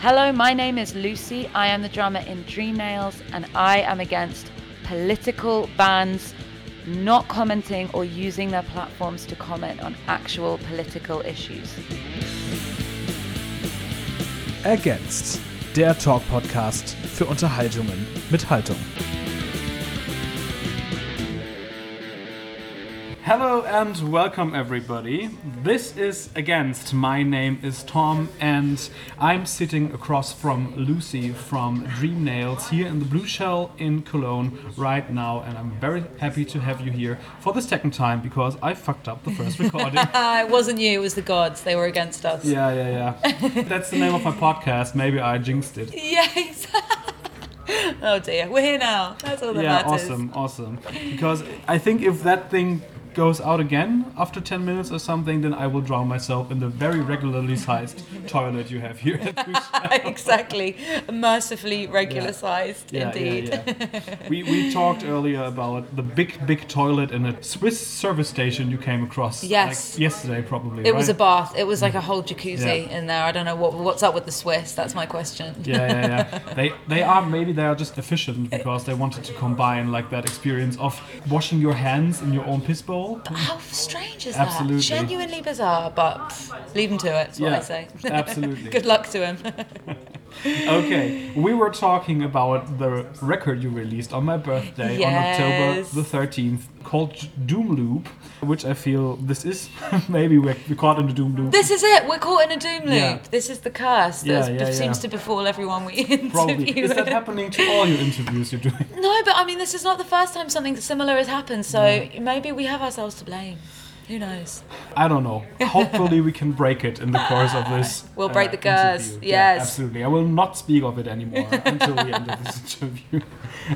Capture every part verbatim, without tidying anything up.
Hello, my name is Lucy. I am the drummer in Dream Nails, and I am against political bands not commenting or using their platforms to comment on actual political issues. AGAINST!, der Talk-Podcast für Unterhaltungen mit Haltung. Hello and welcome everybody. This is AGAINST. My name is Tom and I'm sitting across from Lucy from Dream Nails here in the Blue Shell in Cologne right now, and I'm very happy to have you here for the second time because I fucked up the first recording. It wasn't you, it was the gods. They were against us. Yeah, yeah, yeah. That's the name of my podcast. Maybe I jinxed it. Yeah, exactly. Oh dear. We're here now. That's all that yeah, matters. Yeah, awesome, awesome. Because I think if that thing goes out again after ten minutes or something, then I will drown myself in the very regularly sized toilet you have here. Exactly. Mercifully regular yeah. sized, yeah, indeed. Yeah, yeah. we, we talked earlier about the big, big toilet in a Swiss service station you came across. Yes. Like yesterday, probably. It right? was a bath. It was like a whole jacuzzi yeah. in there. I don't know what what's up with the Swiss. That's my question. Yeah, yeah, yeah. They, they are, maybe they are just efficient because they wanted to combine like that experience of washing your hands in your own piss bowl. But how strange is absolutely. that? Genuinely bizarre, but pff, leave him to it, is yeah, what I say. Absolutely. Good luck to him. Okay, we were talking about the record you released on my birthday yes. on October the thirteenth called Doom Loop, which I feel this is, maybe we're caught in a Doom Loop. This is it, we're caught in a Doom Loop. Yeah. This is the curse yeah, that yeah, yeah. seems to befall everyone we interview. Probably. Is that happening to all your interviews you're doing? No, but I mean, this is not the first time something similar has happened, so yeah. maybe we have ourselves to blame. Who knows? I don't know. Hopefully we can break it in the course of this. We'll uh, break the curse. Yes. Yeah, absolutely. I will not speak of it anymore until we end of this interview.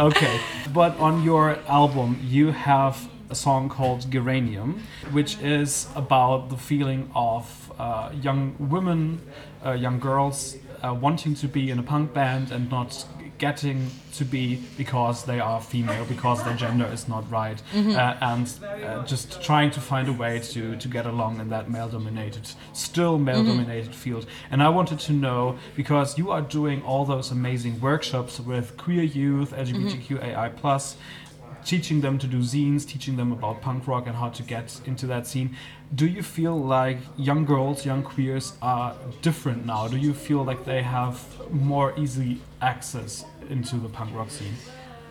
Okay. But on your album, you have a song called Geranium, which is about the feeling of uh, young women, uh, young girls uh, wanting to be in a punk band and not getting to be because they are female, because their gender is not right, mm-hmm. uh, and uh, just trying to find a way to, to get along in that male-dominated, still male-dominated mm-hmm. field. And I wanted to know, because you are doing all those amazing workshops with queer youth, L G B T Q A I plus, mm-hmm. teaching them to do zines, teaching them about punk rock and how to get into that scene. Do you feel like young girls, young queers are different now? Do you feel like they have more easy access into the punk rock scene?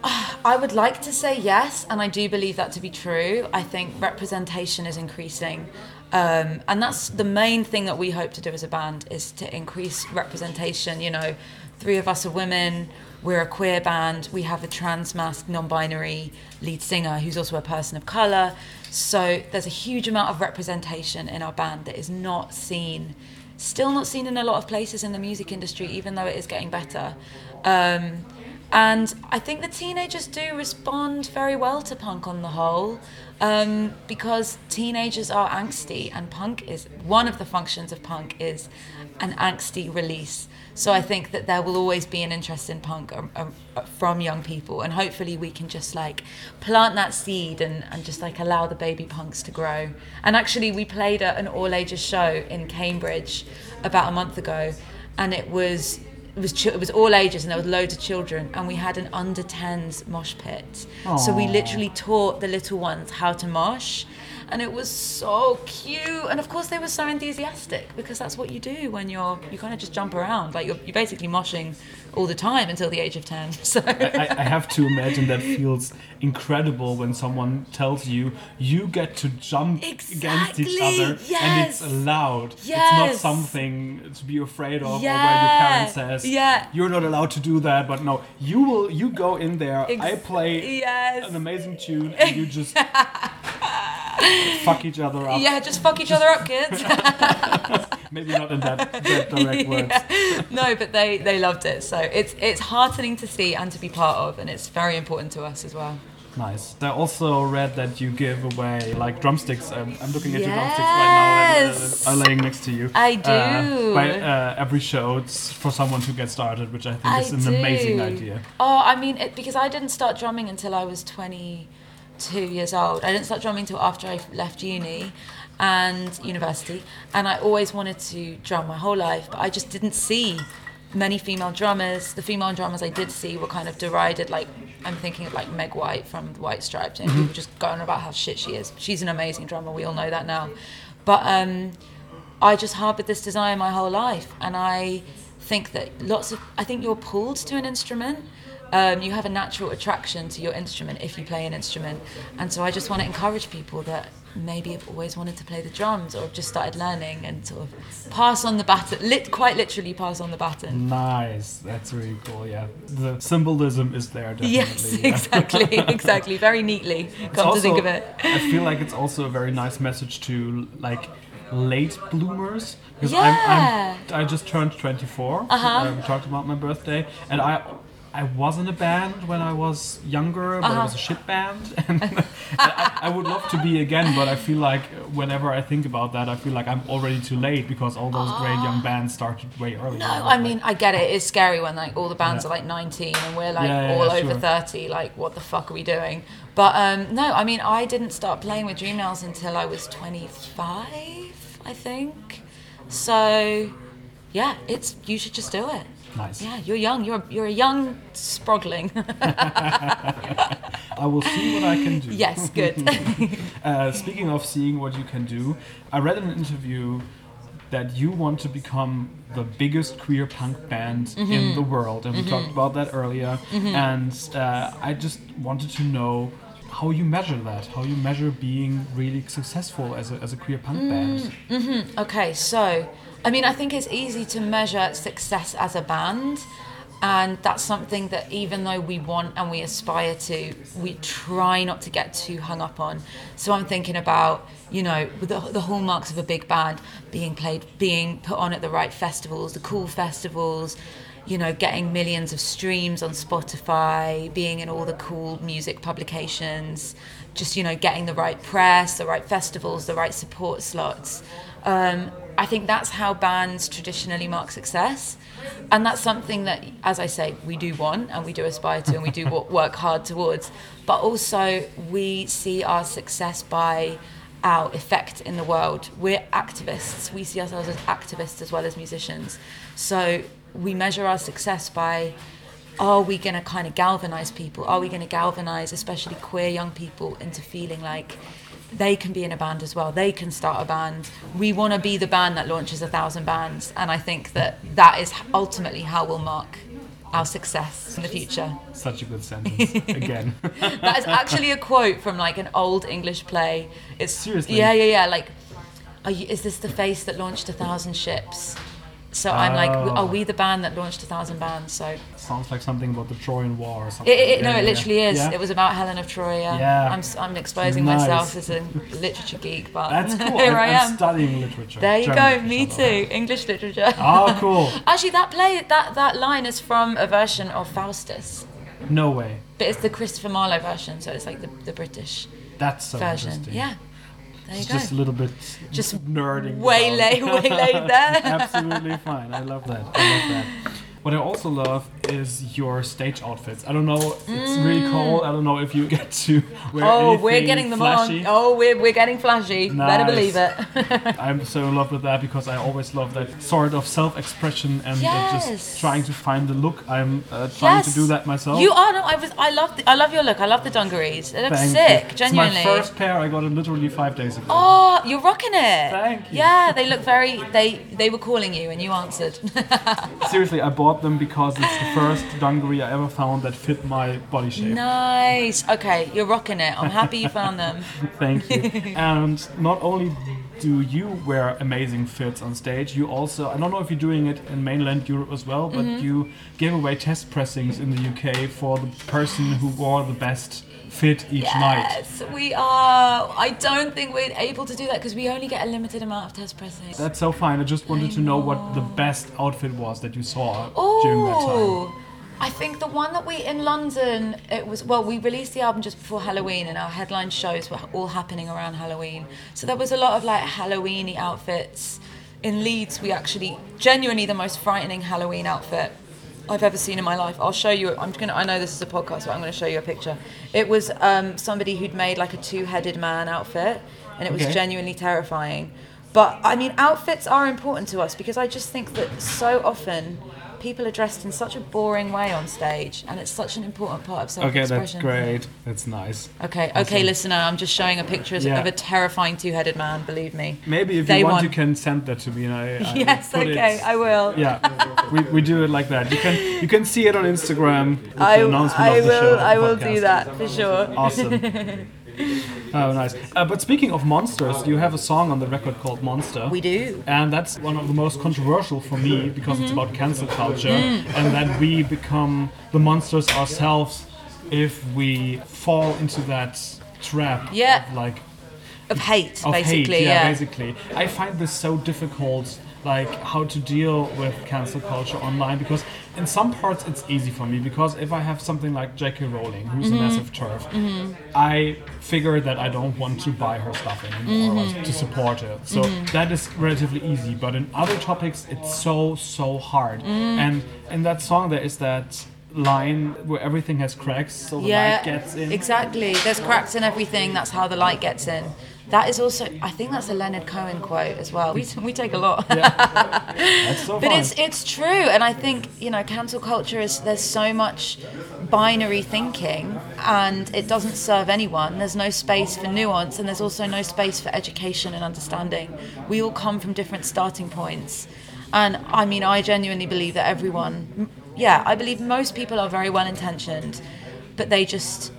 I would like to say yes, and I do believe that to be true. I think representation is increasing. Um, and that's the main thing that we hope to do as a band, is to increase representation. You know, three of us are women, we're a queer band, we have a trans masked non-binary lead singer who's also a person of colour. So there's a huge amount of representation in our band that is not seen, still not seen in a lot of places in the music industry, even though it is getting better. Um, and I think the teenagers do respond very well to punk on the whole. Um, because teenagers are angsty, and punk is one of the functions of punk is an angsty release. So I think that there will always be an interest in punk um, um, from young people, and hopefully we can just like plant that seed and, and just like allow the baby punks to grow. And actually we played at an all ages show in Cambridge about a month ago, and it was It was ch- it was all ages, and there was loads of children, and we had an under tens mosh pit. Aww. So we literally taught the little ones how to mosh, and it was so cute. And of course they were so enthusiastic, because that's what you do when you're you kind of just jump around, like you're you're basically moshing all the time until the age of ten. So I, I have to imagine that feels incredible when someone tells you you get to jump exactly. against each other yes. and it's allowed. Yes. It's not something to be afraid of yeah. or where your parent says yeah. you're not allowed to do that, but no, you will you go in there, Ex- I play yes. an amazing tune, and you just fuck each other up. Yeah, just fuck each other up, kids. Maybe not in that, that direct words. Yeah. No, but they, they loved it. So it's it's heartening to see and to be part of, and it's very important to us as well. Nice. I also read that you give away like drumsticks. I'm, I'm looking at yes. your drumsticks right now and uh, are laying next to you. I do. Uh, by uh, every show, it's for someone to get started, which I think I is an do. amazing idea. Oh, I mean, it, because I didn't start drumming until I was twenty-two years old. I didn't start drumming until after I left uni and university, and I always wanted to drum my whole life, but I just didn't see many female drummers, the female drummers I did see were kind of derided, like, I'm thinking of like Meg White from the White Stripes, and mm-hmm. people just going about how shit she is. She's an amazing drummer, we all know that now. But um, I just harbored this desire my whole life, and I think that lots of, I think you're pulled to an instrument. Um, you have a natural attraction to your instrument if you play an instrument. And so I just want to encourage people that maybe have always wanted to play the drums or have just started learning and sort of pass on the baton, lit, quite literally pass on the baton. Nice, that's really cool, yeah. The symbolism is there, definitely. Yes, yeah. exactly, exactly, very neatly, it's come also, to think of it. I feel like it's also a very nice message to, like, late bloomers, because yeah. I'm, I'm, I just turned twenty-four, uh-huh. so I talked about my birthday, and I... I was in a band when I was younger, but uh-huh. it was a shit band. And I, I would love to be again, but I feel like whenever I think about that, I feel like I'm already too late because all those uh, great young bands started way earlier. No, I mean, like, I get it. It's scary when like all the bands yeah. are like nineteen and we're like yeah, yeah, all yeah, over sure. thirty. Like, what the fuck are we doing? But um, no, I mean, I didn't start playing with Dream Nails until I was twenty-five, I think. So yeah, it's you should just do it. Nice. Yeah, you're young. You're you're a young sprogling. I will see what I can do. Yes, good. uh, speaking of seeing what you can do, I read in an interview that you want to become the biggest queer punk band mm-hmm. in the world, and mm-hmm. we talked about that earlier. Mm-hmm. And uh, I just wanted to know how you measure that, how you measure being really successful as a as a queer punk mm-hmm. band. Mm-hmm. Okay, so. I mean, I think it's easy to measure success as a band, and that's something that even though we want and we aspire to, we try not to get too hung up on. So I'm thinking about, you know, the, the hallmarks of a big band, being played, being put on at the right festivals, the cool festivals, you know, getting millions of streams on Spotify, being in all the cool music publications, just, you know, getting the right press, the right festivals, the right support slots. Um, I think that's how bands traditionally mark success, and that's something that, as I say, we do want and we do aspire to and we do work hard towards, but also we see our success by our effect in the world. We're activists. We see ourselves as activists as well as musicians. So we measure our success by, are we going to kind of galvanize people? Are we going to galvanize especially queer young people into feeling like they can be in a band as well, they can start a band. We want to be the band that launches a thousand bands, and I think that that is ultimately how we'll mark our success in the future. Such a good sentence, again. That is actually a quote from like an old English play. It's Seriously? Yeah, yeah, yeah, like, are you, is this the face that launched a thousand ships? So oh. I'm like, are we the band that launched a thousand bands? So sounds like something about the Trojan War or something. It, it, yeah, no, it literally yeah. is. Yeah? It was about Helen of Troy. Yeah. yeah. I'm I'm exposing nice. myself as a literature geek, but that's cool. here I, I am. I'm studying literature. There you German go. Me too. Right. English literature. Oh, cool. Actually, that play that that line is from a version of Faustus. No way. But it's the Christopher Marlowe version, so it's like the the British. That's so version. Interesting. Yeah. There you it's go. Just a little bit just nerding. Way late, way late there. Absolutely fine. I love that. I love that. What I also love is your stage outfits. I don't know, it's mm. really cold. I don't know if you get to wear oh, anything we're getting them flashy. On. Oh, we're, we're getting flashy. Nice. Better believe it. I'm so in love with that because I always love that sort of self-expression and yes. just trying to find the look. I'm uh, trying yes. to do that myself. You are. No, I was. I love the, I love your look. I love the dungarees. It looks Thank sick, you. Genuinely. It's my first pair I got it literally five days ago. Oh, you're rocking it. Thank you. Yeah, they look very, they, they were calling you and you answered. Seriously, I bought them because it's the first dungaree I ever found that fit my body shape. Nice. Okay, you're rocking it. I'm happy you found them. Thank you. And not only do you wear amazing fits on stage, you also, I don't know if you're doing it in mainland Europe as well, but mm-hmm. you gave away test pressings in the U K for the person who wore the best fit each yes, night. Yes, we are. I don't think we're able to do that because we only get a limited amount of test pressings. That's so fine. I just wanted I to know. know what the best outfit was that you saw Ooh, during that time. I think the one that we in London, it was, well, we released the album just before Halloween and our headline shows were all happening around Halloween. So there was a lot of like Halloween-y outfits. In Leeds, we actually, genuinely the most frightening Halloween outfit I've ever seen in my life. I'll show you. I'm gonna. I know this is a podcast, but I'm gonna show you a picture. It was um, somebody who'd made like a two-headed man outfit, and it was okay. genuinely terrifying. But I mean, outfits are important to us because I just think that so often people are dressed in such a boring way on stage, and it's such an important part of self-expression. Okay, that's great. That's nice. Okay, awesome. Okay, listener, I'm just showing a picture yeah. of a terrifying two-headed man, believe me. Maybe if they you want, want, you can send that to me. And I, I yes, okay, I will. Yeah, we, we do it like that. You can you can see it on Instagram. With I, the announcement I of the will, show, I will podcast. do that, for sure. Awesome. Oh, nice. Uh, but speaking of monsters, you have a song on the record called Monster. We do. And that's one of the most controversial for me, because mm-hmm. it's about cancel culture, mm. and that we become the monsters ourselves if we fall into that trap yeah. of, like, of hate, of basically. Hate. Yeah, yeah, basically. I find this so difficult, like, how to deal with cancel culture online, because in some parts it's easy for me, because if I have something like J K. Rowling, who's mm-hmm. a massive turf, mm-hmm. I figure that I don't want to buy her stuff anymore, mm-hmm. or to support her. So mm-hmm. that is relatively easy, but in other topics it's so, so hard. Mm. And in that song there is that line where everything has cracks, so the yeah, light gets in. Exactly, there's cracks in everything, that's how the light gets in. That is also, I think that's a Leonard Cohen quote as well. We we take a lot. Yeah. That's so but fun. it's it's true, and I think, you know, cancel culture is, there's so much binary thinking, and it doesn't serve anyone. There's no space for nuance, and there's also no space for education and understanding. We all come from different starting points, and I mean, I genuinely believe that everyone, yeah, I believe most people are very well intentioned, but they just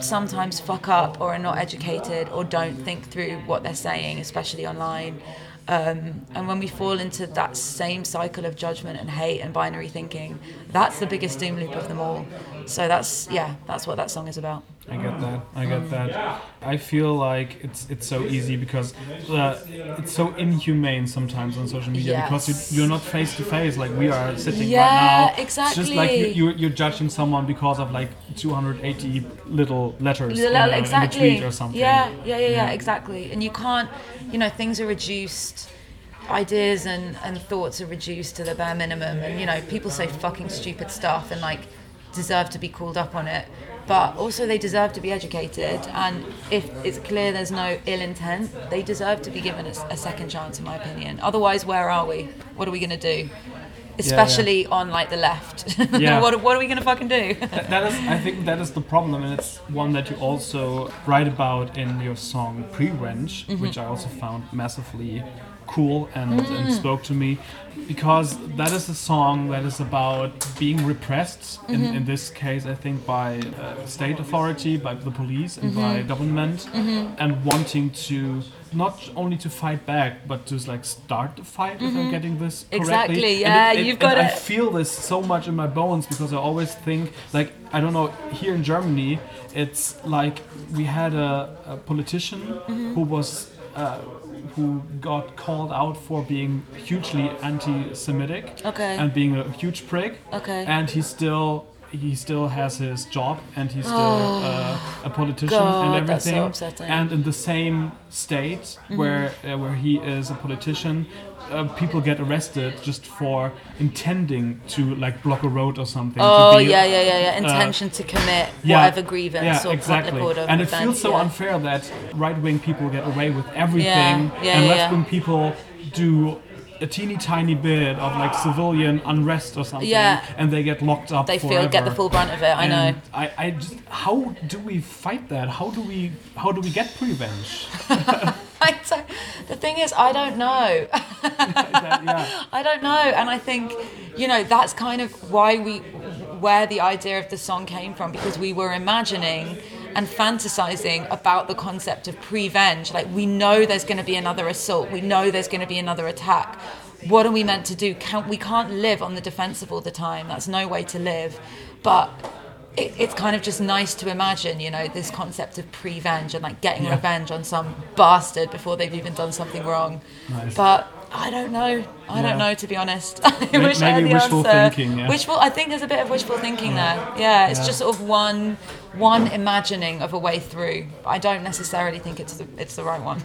sometimes fuck up or are not educated or don't think through what they're saying, especially online. Um, and when we fall into that same cycle of judgment and hate and binary thinking, that's the biggest doom loop of them all. So that's, yeah, that's what that song is about. I get that. I get that. I feel like it's it's so easy, because uh, it's so inhumane sometimes on social media, yes. because you, you're not face to face like we are sitting yeah, right now. Yeah, exactly. It's just like you, you, you're judging someone because of like two hundred eighty little letters L- in, a, exactly. in a tweet or something. Yeah, yeah, yeah, yeah, yeah, exactly. And you can't, you know, things are reduced. Ideas and, and thoughts are reduced to the bare minimum. And, you know, people say fucking stupid stuff and like deserve to be called up on it. But also they deserve to be educated, and if it's clear there's no ill intent, they deserve to be given a, a second chance, in my opinion. Otherwise, where are we? What are we going to do? Especially yeah, yeah. on like the left. Yeah. what, what are we going to fucking do? that, that is, I think that is the problem, and it's one that you also write about in your song Pre-Wrench, mm-hmm. which I also found massively cool and, mm. and spoke to me, because that is a song that is about being repressed, mm-hmm. in, in this case I think by uh, state authority, by the police, and mm-hmm. by government, mm-hmm. and wanting to not only to fight back, but to like start the fight, mm-hmm. if I'm getting this correctly. Exactly, yeah, it, it, you've got it. I feel this so much in my bones, because I always think, like, I don't know, here in Germany, it's like we had a, a politician mm-hmm. who was uh, who got called out for being hugely anti-Semitic, okay. and being a huge prick, okay. and he still he still has his job, and he's still oh, uh, a politician, God, and everything. That's so upsetting. And in the same state mm-hmm. where uh, where he is a politician, uh, people get arrested just for intending to like block a road or something. Oh to be, yeah, yeah, yeah, yeah. Intention uh, to commit yeah, whatever grievance yeah, or exactly. public order. And event, it feels so yeah. unfair that right-wing people get away with everything, yeah, yeah, and yeah, left-wing yeah. people do a teeny tiny bit of like civilian unrest or something, yeah. and they get locked up. They forever. feel get the full brunt of it. I and know. I, I just, how do we fight that? How do we how do we get pre-revenge? The thing is, I don't know. that, yeah. I don't know, and I think, you know, that's kind of why we where the idea of the song came from, because we were imagining and fantasizing about the concept of pre-venge. Like, we know there's going to be another assault. We know there's going to be another attack. What are we meant to do? Can't, we can't live on the defensive all the time. That's no way to live. But it, it's kind of just nice to imagine, you know, this concept of pre-venge and, like, getting yeah. revenge on some bastard before they've even done something wrong. Nice. But I don't know. I yeah. don't know, to be honest. I maybe, wish I had the wishful answer. Thinking, yeah. Wishful, I think there's a bit of wishful thinking yeah. there. Yeah, it's yeah. just sort of one... one imagining of a way through. I don't necessarily think it's the, it's the right one.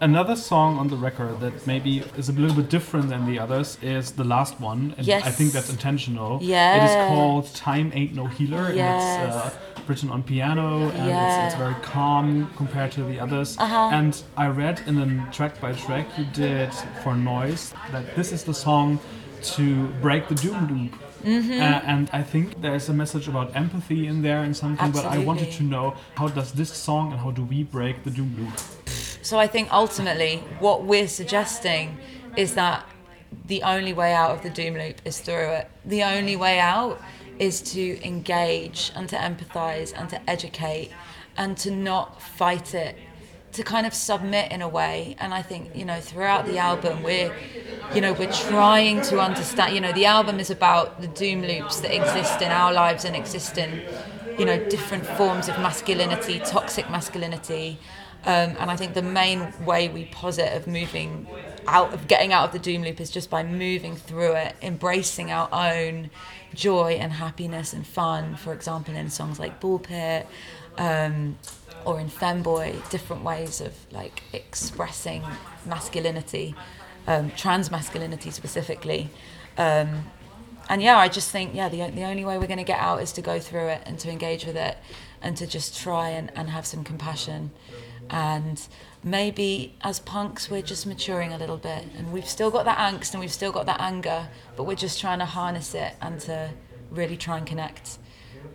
Another song on the record that maybe is a little bit different than the others is the last one. And yes. I think that's intentional. Yeah. It is called Time Ain't No Healer. Yes. And it's uh, written on piano, and yeah. it's, it's very calm compared to the others. Uh-huh. And I read in a track by track you did for Noise that this is the song to break the doom loop. Mm-hmm. Uh, and I think there's a message about empathy in there and something. Absolutely. But I wanted to know, how does this song and how do we break the doom loop? So I think ultimately what we're suggesting is that the only way out of the doom loop is through it. The only way out is to engage and to empathize and to educate and to not fight it, to kind of submit in a way. And I think, you know, throughout the album, we're, you know, we're trying to understand, you know, the album is about the doom loops that exist in our lives and exist in, you know, different forms of masculinity, toxic masculinity. Um, and I think the main way we posit of moving out, of getting out of the doom loop is just by moving through it, embracing our own joy and happiness and fun, for example, in songs like Ball Pit, um, or in Femboy, different ways of like expressing masculinity, um, trans masculinity specifically. Um, and yeah, I just think, yeah, the the only way we're going to get out is to go through it and to engage with it and to just try and, and have some compassion. And maybe as punks, we're just maturing a little bit and we've still got that angst and we've still got that anger, but we're just trying to harness it and to really try and connect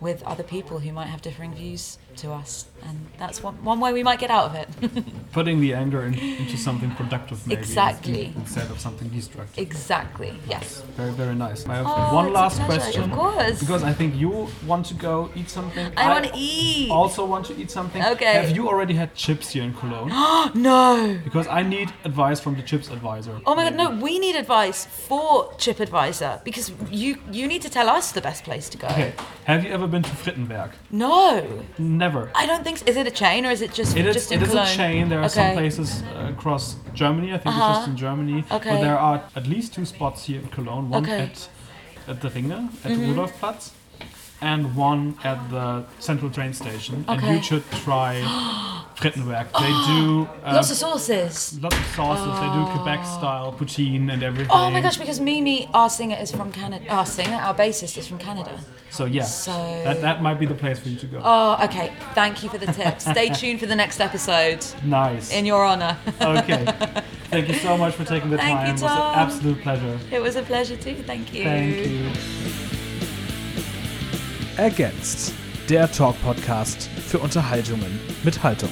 with other people who might have differing views to us, and that's one, one way we might get out of it. Putting the anger in, into something productive, maybe. Exactly. Instead of something destructive. Exactly, yes. Very, very nice. I have oh, one last question. Of course. Because I think you want to go eat something. I, I want to eat. Also want to eat something. Okay. Have you already had chips here in Cologne? No. Because I need advice from the Chips Advisor. Oh my maybe. God, no, we need advice for Chip Advisor, because you, you need to tell us the best place to go. Okay. Have you ever been to Frittenberg? No. Never. I don't think so. Is it a chain or is it just, it is, just in Cologne? It is a chain. There are okay. some places uh, across Germany. I think uh-huh. it's just in Germany. Okay. But there are at least two spots here in Cologne. One okay. at, at the Ringe, at mm-hmm. the Rudolfplatz, and one at the central train station. Okay. And you should try Frittenwerk. They do... Uh, lots of sauces. Lots of sauces. Oh. They do Quebec-style poutine and everything. Oh my gosh, because Mimi, our singer, is from Canada. Our singer, our bassist, is from Canada. So yeah, so... That, that might be the place for you to go. Oh, okay. Thank you for the tips. Stay tuned for the next episode. Nice. In your honor. Okay. Thank you so much for taking the Thank time. You, Tom. It was an absolute pleasure. It was a pleasure too. Thank you. Thank you. AGAINST! Der Talk-Podcast für Unterhaltungen mit Haltung.